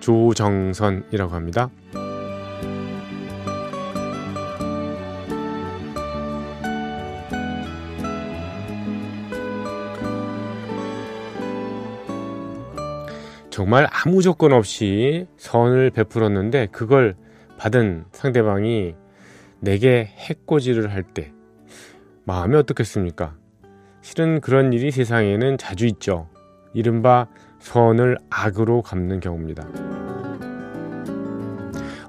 조정선이라고 합니다. 정말 아무 조건 없이 선을 베풀었는데 그걸 받은 상대방이 내게 해코지를 할 때 마음이 어떻겠습니까? 실은 그런 일이 세상에는 자주 있죠. 이른바 선을 악으로 갚는 경우입니다.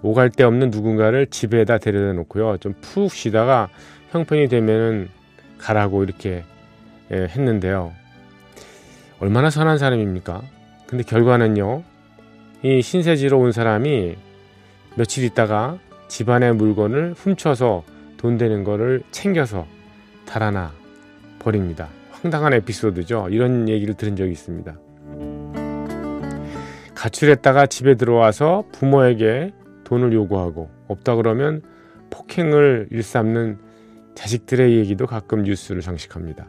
오갈 데 없는 누군가를 집에다 데려다 놓고요. 좀 푹 쉬다가 형편이 되면은 가라고 이렇게 했는데요. 얼마나 선한 사람입니까? 근데 결과는요. 이 신세지로 온 사람이 며칠 있다가 집안의 물건을 훔쳐서 돈 되는 거를 챙겨서 달아나 버립니다. 황당한 에피소드죠. 이런 얘기를 들은 적이 있습니다. 가출했다가 집에 들어와서 부모에게 돈을 요구하고 없다 그러면 폭행을 일삼는 자식들의 얘기도 가끔 뉴스를 장식합니다.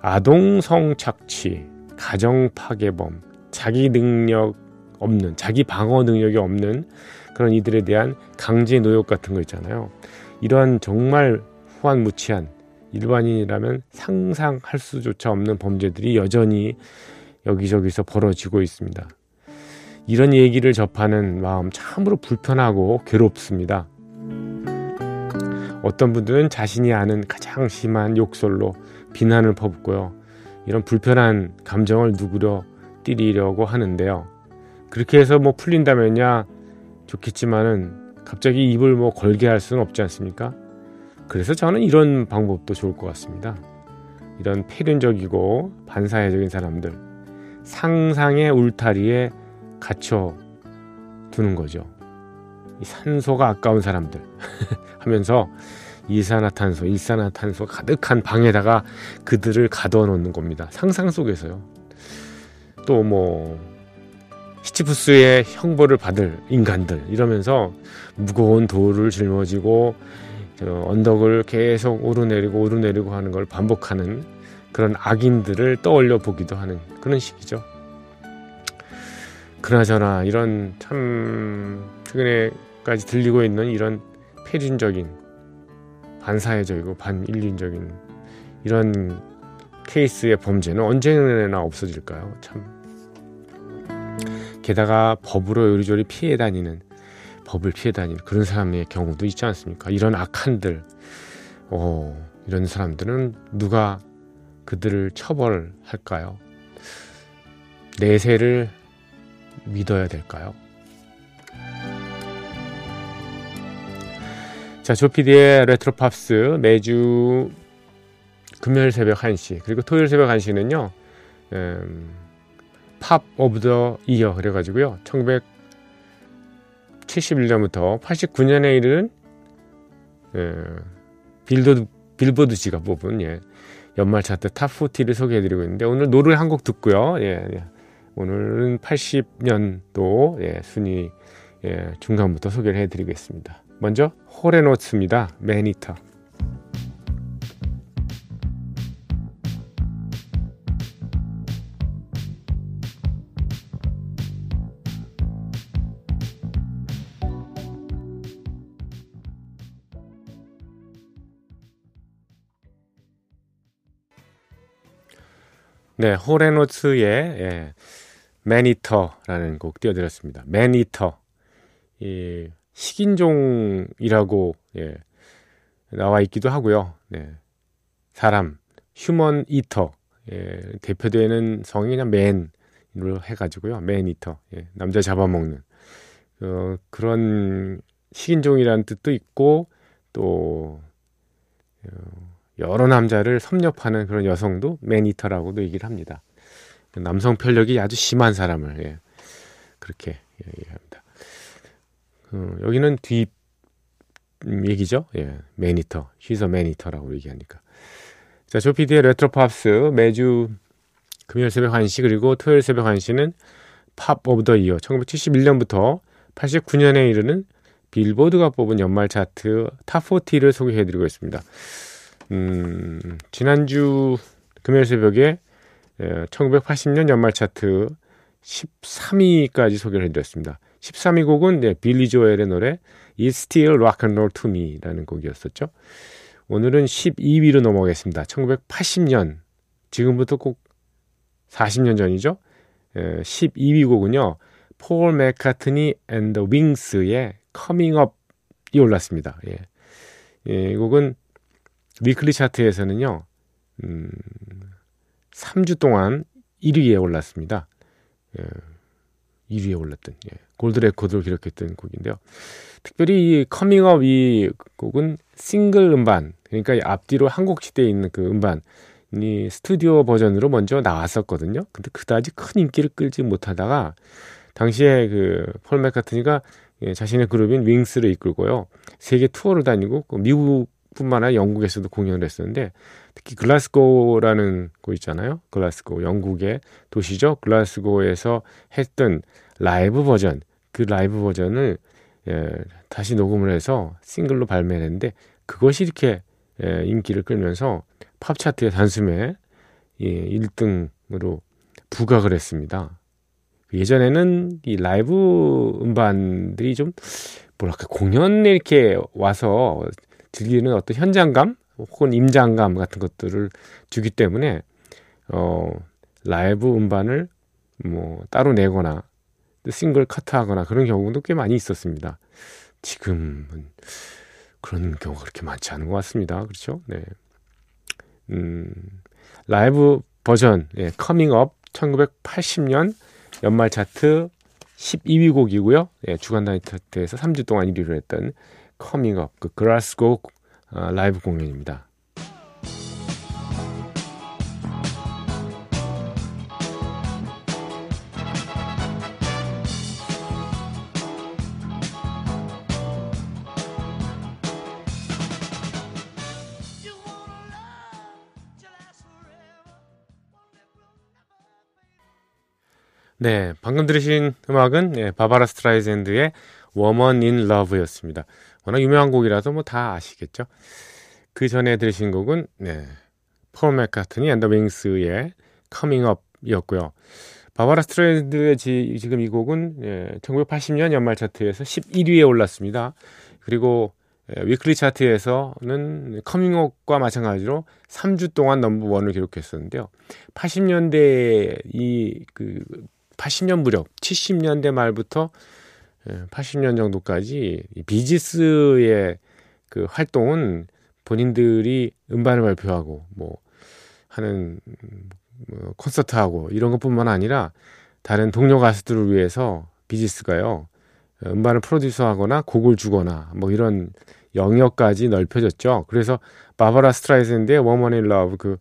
아동 성착취, 가정 파괴범, 자기 방어 능력이 없는 그런 이들에 대한 강제 노역 같은 거 있잖아요. 이러한 정말 후한무치한 일반인이라면 상상할 수조차 없는 범죄들이 여전히 여기저기서 벌어지고 있습니다. 이런 얘기를 접하는 마음 참으로 불편하고 괴롭습니다. 어떤 분들은 자신이 아는 가장 심한 욕설로 비난을 퍼붓고요. 이런 불편한 감정을 누구려 띠리려고 하는데요. 그렇게 해서 풀린다면야 좋겠지만은 갑자기 입을 걸게 할 수는 없지 않습니까? 그래서 저는 이런 방법도 좋을 것 같습니다. 이런 폐륜적이고 반사회적인 사람들, 상상의 울타리에 갇혀 두는 거죠. 이 산소가 아까운 사람들 하면서 일산화탄소 가득한 방에다가 그들을 가둬놓는 겁니다. 상상 속에서요. 또 시치프스의 형벌을 받을 인간들 이러면서 무거운 돌을 짊어지고 언덕을 계속 오르내리고 하는 걸 반복하는 그런 악인들을 떠올려 보기도 하는 그런 식이죠. 그나저나 이런 참 최근에까지 들리고 있는 이런 폐륜적인 반사회적이고 반인륜적인 이런 케이스의 범죄는 언제나 없어질까요? 참 게다가 법으로 요리조리 피해 다니는 그런 사람의 경우도 있지 않습니까? 이런 악한들, 이런 사람들은 누가 그들을 처벌할까요? 내세를 믿어야 될까요? 자, 조피디의 레트로 팝스 매주 금요일 새벽 1시 그리고 토요일 새벽 1시는요 팝 오브 더 이어 그래가지고요 1971년부터 89년에 이른 빌보드 지가 뽑은 연말 차트 탑 40를 소개해드리고 있는데 오늘 노래 한 곡 듣고요. 오늘은 80년도 순위 중간부터 소개를 해드리겠습니다. 먼저 호레노츠입니다. 매니터. 네, 호레노츠의 맨이터라는 곡 띄워드렸습니다. 맨이터, 식인종이라고 나와 있기도 하고요. 사람, 휴먼 이터, 대표되는 성이 그냥 맨으로 해가지고요. 맨이터, 남자 잡아먹는 그런 식인종이라는 뜻도 있고 또 여러 남자를 섭렵하는 그런 여성도 맨이터라고도 얘기를 합니다. 남성 편력이 아주 심한 사람을 그렇게 얘기합니다. 여기는 뒷 얘기죠. 예, 매니터, she's a 매니터라고 얘기하니까. 자, 조피디의 레트로 팝스 매주 금요일 새벽 1시 그리고 토요일 새벽 1시는 팝 오브 더 이어 1971년부터 89년에 이르는 빌보드가 뽑은 연말 차트 탑40를 소개해드리고 있습니다. 지난주 금요일 새벽에 1980년 연말 차트 13위까지 소개를 해드렸습니다. 13위 곡은 빌리 조엘의 노래 It's Still Rock and Roll to Me 라는 곡이었었죠. 오늘은 12위로 넘어가겠습니다. 1980년, 지금부터 꼭 40년 전이죠. 12위 곡은요, 폴 맥카트니 앤 더 윙스의 Coming Up이 올랐습니다. 예. 예, 이 곡은 위클리 차트에서는요 3주 동안 1위에 올랐습니다. 1위에 올랐던, 골드 레코드를 기록했던 곡인데요. 특별히 이 커밍업 이 곡은 싱글 음반, 그러니까 앞뒤로 한국 시대에 있는 그 음반이 스튜디오 버전으로 먼저 나왔었거든요. 근데 그다지 큰 인기를 끌지 못하다가 당시에 그 폴 맥카트니가 자신의 그룹인 윙스를 이끌고요, 세계 투어를 다니고 미국뿐만 아니라 영국에서도 공연을 했었는데, 특히 글래스고라는 곳 있잖아요. 글래스고, 영국의 도시죠. 글래스고에서 했던 라이브 버전, 그 라이브 버전을 다시 녹음을 해서 싱글로 발매를 했는데, 그것이 이렇게 인기를 끌면서 팝 차트의 단숨에 1등으로 부각을 했습니다. 예전에는 이 라이브 음반들이 좀 뭐랄까, 공연에 이렇게 와서 즐기는 어떤 현장감 혹은 임장감 같은 것들을 주기 때문에 라이브 음반을 뭐 따로 내거나 싱글 커트하거나 그런 경우도 꽤 많이 있었습니다. 지금은 그런 경우가 그렇게 많지 않은 것 같습니다. 그렇죠? 네. 라이브 버전, 예, 커밍업 1980년 연말 차트 12위 곡이고요. 예, 주간 단위 차트에서 3주 동안 1위를 했던 커밍업, 그 글래스고 라이브 공연입니다. 네, 방금 들으신 음악은 바바라 스트라이샌드의 Woman in Love였습니다. 워낙 유명한 곡이라서 뭐 다 아시겠죠. 그 전에 들으신 곡은 폴 맥카트니 앤 더 윙스의 Coming Up이었고요. 바바라 스트라이샌드의 지금 이 곡은 1980년 연말 차트에서 11위에 올랐습니다. 그리고 위클리 차트에서는 커밍업과 마찬가지로 3주 동안 넘버원을 기록했었는데요. 80년 무렵, 70년대 말부터 80년 정도까지 비지스의 그 활동은 본인들이 음반을 발표하고 뭐 하는 콘서트하고 이런 것뿐만 아니라 다른 동료 가수들을 위해서 비지스가요, 음반을 프로듀서하거나 곡을 주거나 뭐 이런 영역까지 넓혀졌죠. 그래서 바바라 스트라이샌드의 Woman in Love, 그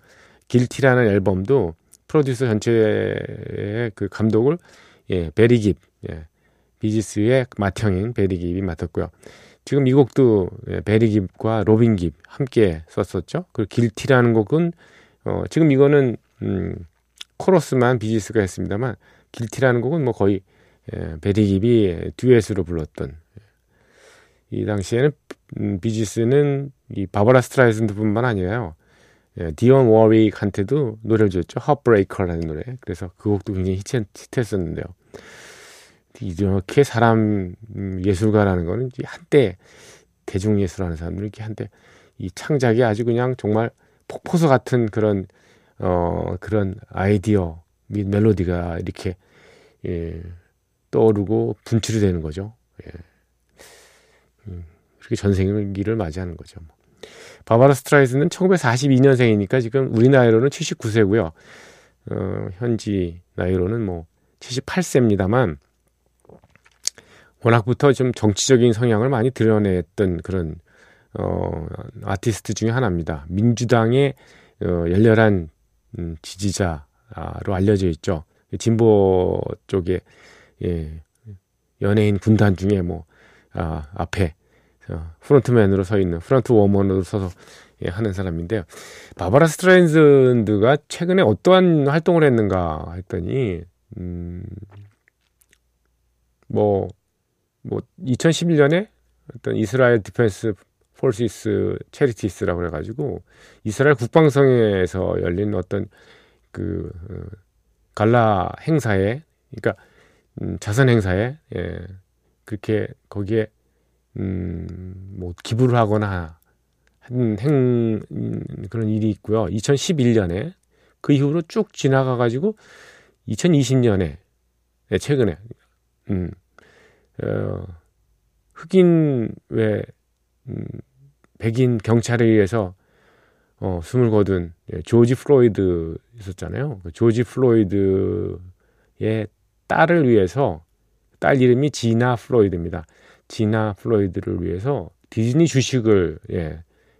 길티라는 앨범도 프로듀서 전체의 그 감독을 베리 깁, 비지스의 맏형인 베리 깁이 맡았고요. 지금 이 곡도 베리 깁과 로빈 깁 함께 썼었죠. 그 길티라는 곡은 지금 이거는 코러스만 비지스가 했습니다만, 길티라는 곡은 뭐 거의 베리 깁이 듀엣으로 불렀던, 이 당시에는 비지스는 이 바바라 스트라이샌드뿐만 아니라요, 디언 워윅한테도 노래를 줬죠. Heartbreaker라는 노래. 그래서 그 곡도 굉장히 히트했었는데요. 이렇게 사람, 예술가라는 거는 한때 대중예술하는 사람들은 이렇게 한때 이 창작이 아주 그냥 정말 폭포수 같은 그런 그런 아이디어 및 멜로디가 이렇게 떠오르고 분출이 되는 거죠. 그렇게 전생일을 맞이하는 거죠. 바바라 스트라이스는 1942년생이니까 지금 우리 나이로는 79세고요. 현지 나이로는 뭐 78세입니다만, 워낙부터 좀 정치적인 성향을 많이 드러냈던 그런 아티스트 중에 하나입니다. 민주당의 열렬한 지지자로 알려져 있죠. 진보 쪽에 연예인 군단 중에 뭐 앞에 프론트맨으로 서 있는 프론트 워먼으로 서서 하는 사람인데요. 바바라 스트라이샌드가 최근에 어떠한 활동을 했는가 했더니 뭐 2011년에 어떤 이스라엘 디펜스 폴시스 체리티스라고 그래가지고 이스라엘 국방성에서 열린 어떤 그 갈라 행사에, 그러니까 자선 행사에 그렇게 거기에 뭐 기부를 하거나 한 그런 일이 있고요. 2011년에 그 이후로 쭉 지나가가지고 2020년에 최근에 흑인 백인 경찰에 의해서 숨을 거둔 조지 플로이드 있었잖아요. 그 조지 플로이드의 딸을 위해서, 딸 이름이 지나 플로이드입니다. 지나 플로이드를 위해서 디즈니 주식을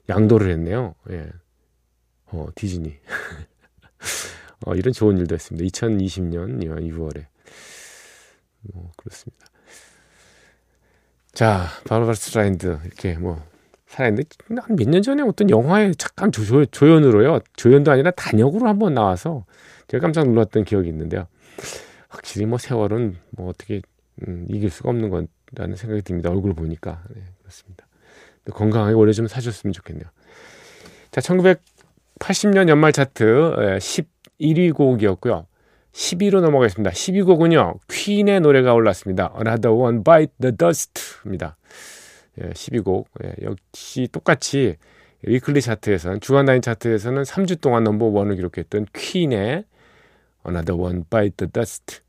양도를 했네요. 디즈니 이런 좋은 일도 했습니다. 2020년 2월에 그렇습니다. 자, 바바라 스트라이샌드 이렇게 살아있는데 한 몇 년 전에 어떤 영화에 잠깐 조연으로요, 조연도 아니라 단역으로 한번 나와서 제가 깜짝 놀랐던 기억이 있는데요. 확실히 세월은 어떻게 이길 수가 없는 거라는 생각이 듭니다. 얼굴 보니까. 그렇습니다. 건강하게 오래 좀 사셨으면 좋겠네요. 자, 1980년 연말 차트 11위 곡이었고요. 12위로 넘어가겠습니다. 12곡은요 퀸의 노래가 올랐습니다. Another One Bites the Dust입니다. 12곡 역시 똑같이 위클리 차트에서는, 주간단위 차트에서는 3주 동안 넘버원을 기록했던 퀸의 Another One Bites the Dust.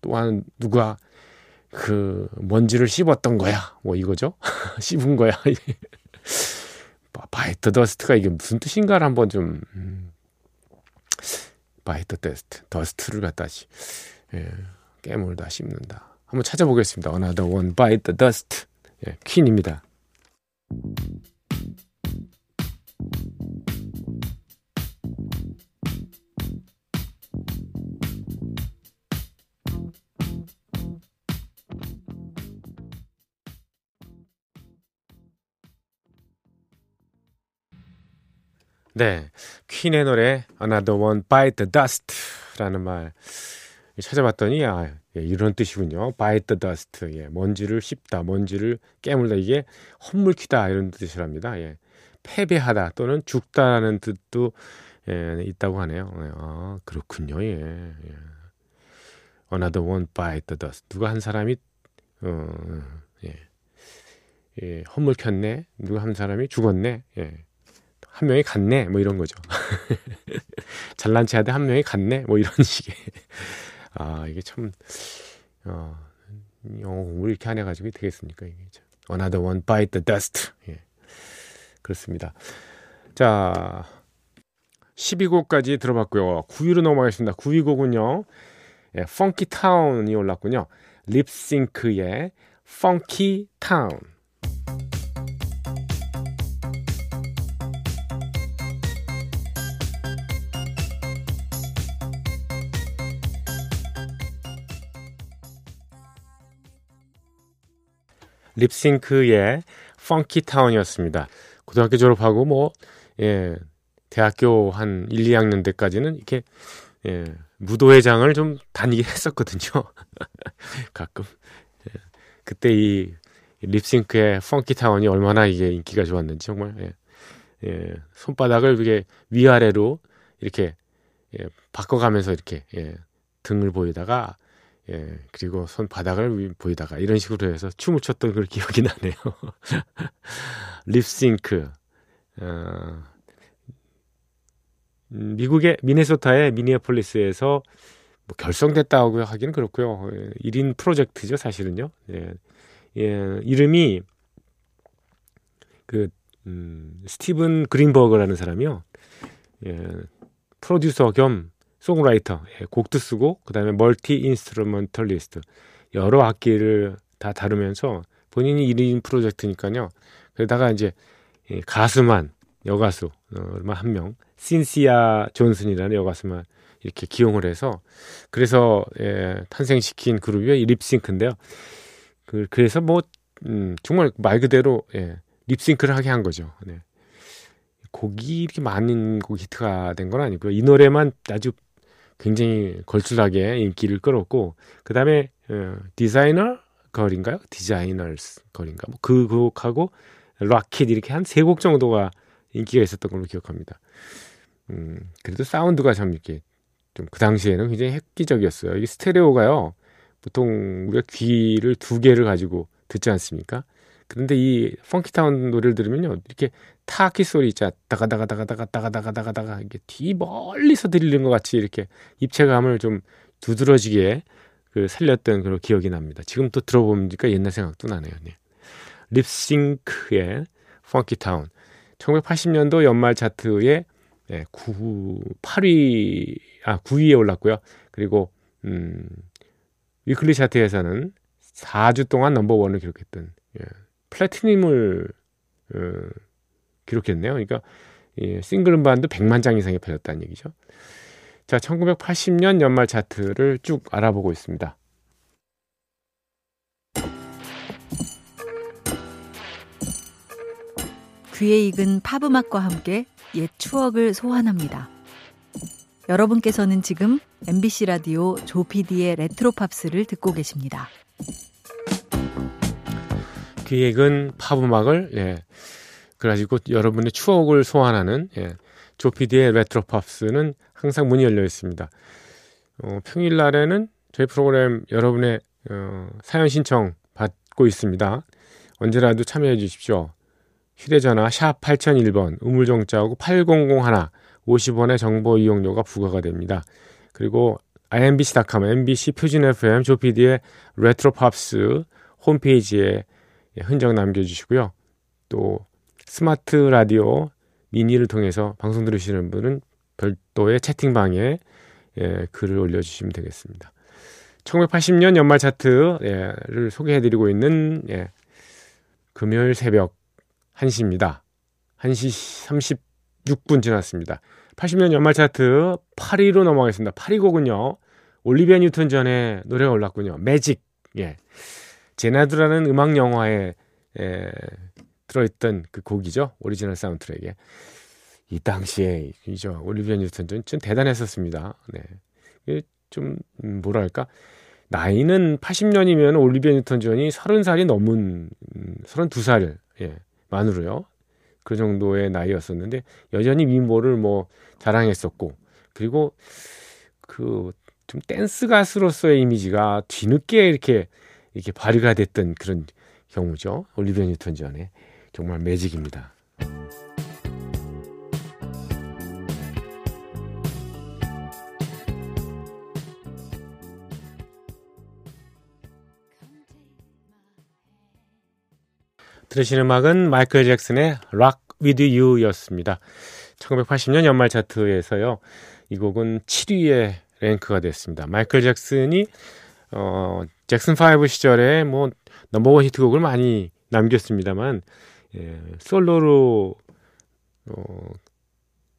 또한 누가 그 먼지를 씹었던 거야, 이거죠. 씹은 거야. Bites the Dust가 이게 무슨 뜻인가를 한번 좀 바이트 테스트, 더스트를 갖다시 깨물다 씹는다. 한번 찾아보겠습니다. Another one bite the dust. 퀸입니다. 네, 퀸의 노래 Another One Bites the Dust라는 말 찾아봤더니 이런 뜻이군요. Bite the Dust, 먼지를 씹다, 먼지를 깨물다, 이게 헛물키다 이런 뜻이랍니다. 패배하다 또는 죽다라는 뜻도 있다고 하네요. 아, 그렇군요. Another One Bites the Dust. 누가 한 사람이 헛물켰네, 누가 한 사람이 죽었네. 한 명이 갔네, 이런 거죠. 잘난 체하되 한 명이 갔네, 이런 식의. 아, 이게 참, 영어 공부를 이렇게 안 해가지고 되겠습니까, 이게. Another one bite the dust. 그렇습니다. 자, 12곡까지 들어봤고요. 9위로 넘어가겠습니다. 9위 곡은요, Funky Town이 올랐군요. 립싱크의 Funky Town. 립싱크의 펑키 타운이었습니다. 고등학교 졸업하고 대학교 한 1, 2학년 때까지는 이렇게 무도회장을 좀 다니게 했었거든요. 가끔. 그때 이 립싱크의 펑키 타운이 얼마나 이게 인기가 좋았는지 정말 손바닥을 이게 위아래로 이렇게 바꿔가면서 이렇게 등을 보이다가 그리고 손바닥을 보이다가 이런 식으로 해서 춤을 췄던 그 기억이 나네요. 립싱크. 미국의 미네소타의 미니애폴리스에서 결성됐다고 하기는 그렇고요. 1인 프로젝트죠, 사실은요. 이름이 스티븐 그린버그라는 사람이요. 프로듀서 겸 송라이터, 곡도 쓰고 그 다음에 멀티 인스트루먼털리스트, 여러 악기를 다 다루면서 본인이 1인 프로젝트니까요. 그러다가 이제 가수만, 여가수만 한 명, 신시아 존슨이라는 여가수만 이렇게 기용을 해서 그래서 탄생시킨 그룹이 립싱크인데요. 그래서 정말 말 그대로 예, 립싱크를 하게 한 거죠. 네. 곡이 이렇게 많은 곡 히트가 된 건 아니고요. 이 노래만 아주 굉장히 걸출하게 인기를 끌었고, 그 다음에 디자이너 걸인가요? 디자이너스 걸인가? 뭐 그 곡하고 락킷 이렇게 한 세 곡 정도가 인기가 있었던 걸로 기억합니다. 그래도 사운드가 참 이렇게 좀 그 당시에는 굉장히 획기적이었어요. 이게 스테레오가요. 보통 우리가 귀를 두 개를 가지고 듣지 않습니까? 그런데 이 펑키타운 노래를 들으면요, 이렇게 타악기 소리 있자 다가다가다가다가다가다가다가 이게 뒤 멀리서 들리는 것 같이 이렇게 입체감을 좀 두드러지게 그 살렸던 그런 기억이 납니다. 지금 또 들어보니까 옛날 생각도 나네요. 네. 립싱크의 펑키타운 1980년도 연말 차트에 9위에 올랐고요. 그리고 위클리 차트에서는 4주 동안 넘버원을 기록했던 플래티넘을 기록했네요. 그러니까 싱글 음반도 100만 장 이상이 팔렸다는 얘기죠. 자, 1980년 연말 차트를 쭉 알아보고 있습니다. 귀에 익은 팝 음악과 함께 옛 추억을 소환합니다. 여러분께서는 지금 MBC 라디오 조피디의 레트로 팝스를 듣고 계십니다. 귀에 익은 팝 음악을 예, 그래가지고 여러분의 추억을 소환하는 예, 조피디의 레트로 팝스는 항상 문이 열려 있습니다. 평일날에는 저희 프로그램 여러분의 사연 신청 받고 있습니다. 언제라도 참여해 주십시오. 휴대전화 샵 8001번, 우물정자하고 8001, 50원의 정보 이용료가 부과가 됩니다. 그리고 imbc.com, MBC 표준 FM, 조피디의 레트로 팝스 홈페이지에 흔적 남겨주시고요. 또 스마트 라디오 미니를 통해서 방송 들으시는 분은 별도의 채팅방에 예, 글을 올려주시면 되겠습니다. 1980년 연말 차트를 소개해드리고 있는 예, 금요일 새벽 1시입니다. 1시 36분 지났습니다. 80년 연말 차트 8위로 넘어가겠습니다. 8위 곡은요, 올리비아 뉴튼 전의 노래가 올랐군요. 매직. 예. 제나두라는 음악 영화에 들어있던 그 곡이죠. 오리지널 사운드트랙에. 이 당시에 이죠. 올리비아 뉴튼 전 좀 대단했었습니다. 네. 좀 뭐랄까, 나이는 80년이면 올리비아 뉴튼 전이 30살이 넘은 32살. 예. 만으로요. 그 정도의 나이였었는데 여전히 미모를 뭐 자랑했었고, 그리고 그 좀 댄스 가수로서의 이미지가 뒤늦게 이렇게 발휘가 됐던 그런 경우죠. 올리비아 뉴턴 전에 정말 매직입니다. 들으신 음악은 마이클 잭슨의 Rock With You였습니다. 1980년 연말 차트에서요, 이 곡은 7위에 랭크가 됐습니다. 마이클 잭슨이 잭슨5 시절에 뭐 넘버원 히트곡을 많이 남겼습니다만, 예, 솔로로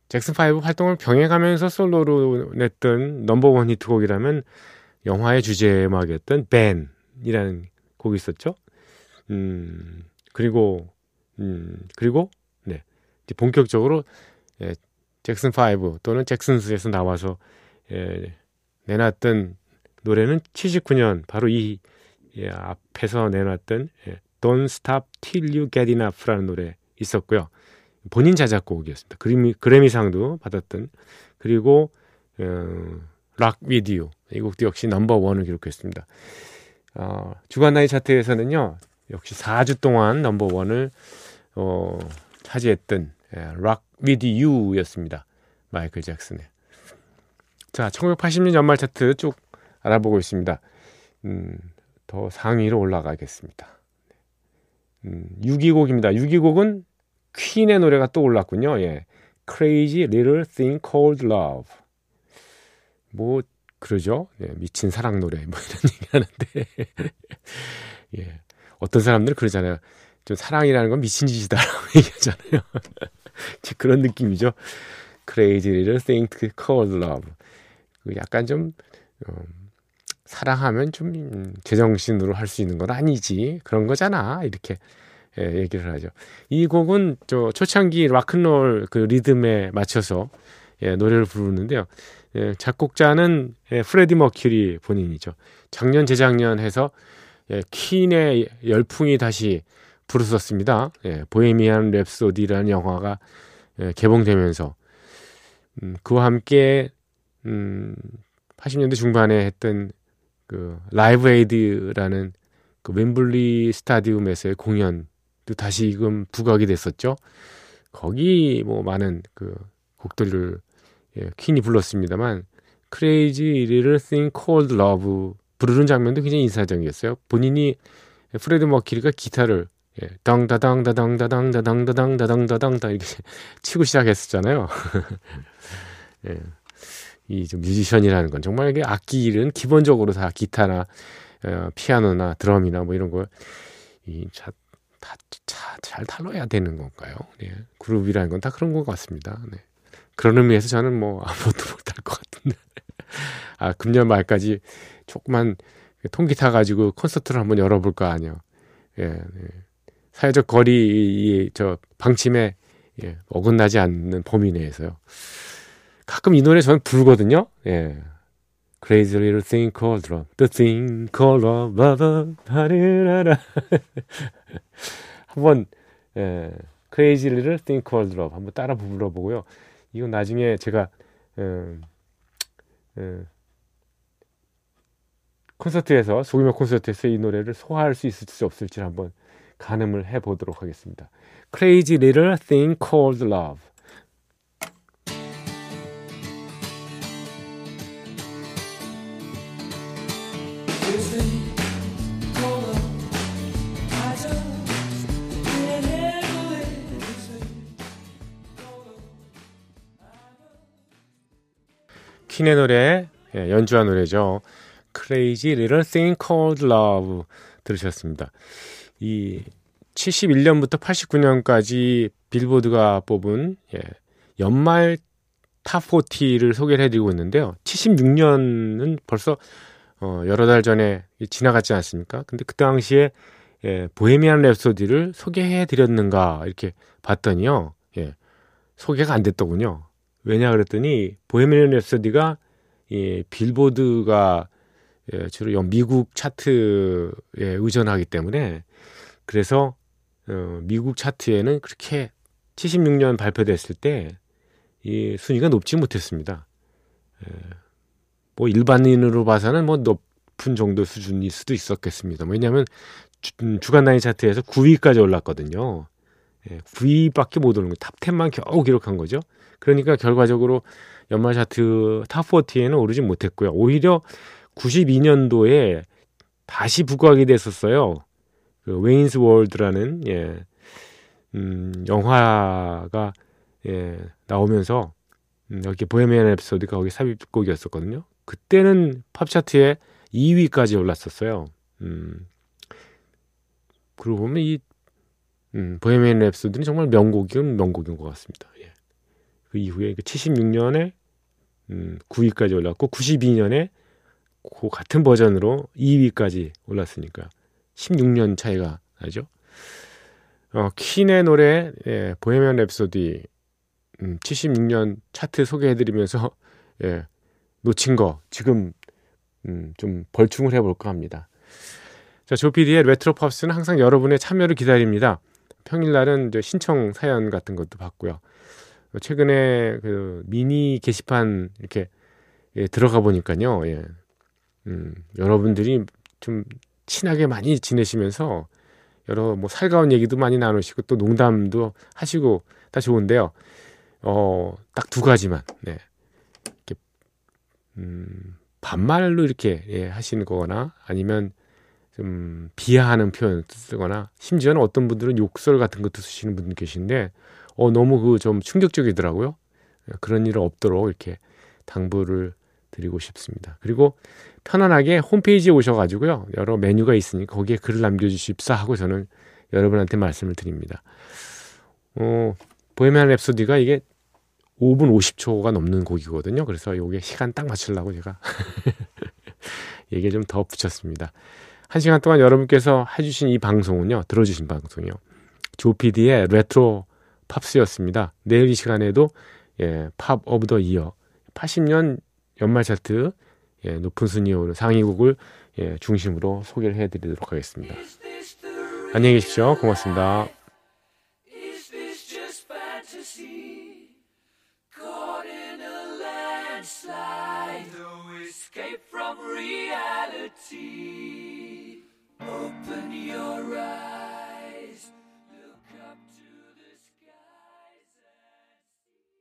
잭슨5 활동을 병행하면서 솔로로 냈던 넘버원 히트곡이라면 영화의 주제 음악이었던 벤이라는 곡이 있었죠. 그리고 네, 이제 본격적으로 예, 잭슨 5 또는 잭슨스에서 나와서 예, 내놨던 노래는 79년 바로 이 예, 앞에서 내놨던 예, Don't Stop Till You Get Enough라는 노래 있었고요. 본인 자작곡이었습니다. 그래미상도 받았던, 그리고 Rock With You 이 곡도 역시 넘버원을 기록했습니다. 주간 나이 차트에서는요, 역시 4주 동안 넘버원을 차지했던 예, Rock With You였습니다. 마이클 잭슨의. 자, 1980년 연말 차트 쭉 알아보고 있습니다. 더 상위로 올라가겠습니다. 6위 곡입니다. 6위 곡은 퀸의 노래가 또 올랐군요. 예. Crazy Little Thing Called Love. 뭐 그러죠? 예, 미친 사랑 노래 뭐 이런 얘기 하는데 예. 어떤 사람들은 그러잖아요. 좀 사랑이라는 건 미친 짓이다라고 얘기하잖아요. 그런 느낌이죠. Crazy Little Thing Called Love. 약간 좀 사랑하면 좀 제정신으로 할 수 있는 건 아니지, 그런 거잖아, 이렇게 얘기를 하죠. 이 곡은 저 초창기 락앤롤 그 리듬에 맞춰서 노래를 부르는데요. 작곡자는 프레디 머큐리 본인이죠. 작년 재작년 해서 퀸의 열풍이 다시 불었었습니다. 보헤미안 랩소디라는 영화가 개봉되면서 그와 함께 80년대 중반에 했던 그 라이브 에이드라는 그 웸블리 스타디움에서의 공연도 다시금 부각이 됐었죠. 거기 뭐 많은 그 곡들을 퀸이 불렀습니다만 Crazy Little Thing Called Love 부르는 장면도 굉장히 인상적이었어요. 본인이 프레드 머큐리가 기타를 당다당다당다당다당다당다당다당 이렇게 치고 시작했었잖아요. 예. 이 뮤지션이라는 건 정말 이게 악기는 기본적으로 다 기타나 피아노나 드럼이나 뭐 이런 걸 잘 다뤄야 되는 건가요? 예. 그룹이라는 건 다 그런 것 같습니다. 네. 그런 의미에서 저는 뭐 아무것도 못할 것 같은데 아 금년 말까지 조그만 통기타 가지고 콘서트를 한번 열어볼까 하냐. 예. 사회적 거리 저 방침에 어긋나지 않는 범위 내에서요. 가끔 이 노래 저는 부르거든요. 예. Crazy little thing called love, the thing called love, 라라라라. 한번 예. Crazy little thing called love 한번 따라 불러보고요. 이건 나중에 제가 콘서트에서 소규모 콘서트에서 이 노래를 소화할 수 있을지 없을지 한번 가늠을 해보도록 하겠습니다. Crazy Little Thing Called Love. 퀸의 노래, 예, 연주한 노래죠. Crazy Little Thing Called Love 들으셨습니다. 이 71년부터 89년까지 빌보드가 뽑은 예, 연말 탑40를 소개를 해드리고 있는데요. 76년은 벌써 여러 달 전에 지나갔지 않습니까? 근데 그 당시에 예, 보헤미안 랩소디를 소개해드렸는가 이렇게 봤더니요. 예, 소개가 안 됐더군요. 왜냐 그랬더니 보헤미안 랩소디가 예, 빌보드가 예, 주로 미국 차트에 의존하기 때문에 그래서 미국 차트에는 그렇게 76년 발표됐을 때 이 순위가 높지 못했습니다. 뭐 일반인으로 봐서는 뭐 높은 정도 수준일 수도 있었겠습니다. 왜냐하면 주간 단위 차트에서 9위까지 올랐거든요. 9위밖에 못 오른 거예요. 탑 10만 겨우 기록한 거죠. 그러니까 결과적으로 연말 차트 탑 40에는 오르지 못했고요. 오히려 92년도에 다시 부각이 됐었어요. 그 웨인스 월드라는 예, 영화가 예, 나오면서 여기 보헤미안 랩소디가 거기 삽입곡이었었거든요. 그때는 팝차트에 2위까지 올랐었어요. 그러고 보면 이 보헤미안 랩소디는 정말 명곡인 것 같습니다. 예. 그 이후에 76년에 9위까지 올랐고 92년에 그 같은 버전으로 2위까지 올랐으니까 16년 차이가 나죠. 퀸의 노래 예, 보헤미안 랩소디 76년 차트 소개해드리면서 예, 놓친 거 지금 좀 벌충을 해볼까 합니다. 자, 조피디의 레트로 팝스는 항상 여러분의 참여를 기다립니다. 평일날은 이제 신청 사연 같은 것도 받고요. 최근에 그 미니 게시판 이렇게 예, 들어가 보니까요. 예, 여러분들이 좀 친하게 많이 지내시면서 여러 뭐 살가운 얘기도 많이 나누시고 또 농담도 하시고 다 좋은데요. 딱 두 가지만 네. 이렇게 반말로 이렇게 예, 하시는 거거나 아니면 좀 비하하는 표현을 쓰거나 심지어는 어떤 분들은 욕설 같은 것도 쓰시는 분들 계신데 너무 그 좀 충격적이더라고요. 그런 일은 없도록 이렇게 당부를 드리고 싶습니다. 그리고 편안하게 홈페이지에 오셔가지고요. 여러 메뉴가 있으니까 거기에 글을 남겨주십사 하고 저는 여러분한테 말씀을 드립니다. 보헤미안 랩소디가 이게 5분 50초가 넘는 곡이거든요. 그래서 이게 시간 딱 맞추려고 제가 얘기를 좀 더 붙였습니다. 1시간 동안 여러분께서 해주신 이 방송은요, 들어주신 방송이요, 조피디의 레트로 팝스였습니다. 내일 이 시간에도 팝 오브 더 이어 80년 연말 차트 높은 순위에 오는 상위곡을 중심으로 소개를 해드리도록 하겠습니다. 안녕히 계십시오. 고맙습니다. Open your eyes.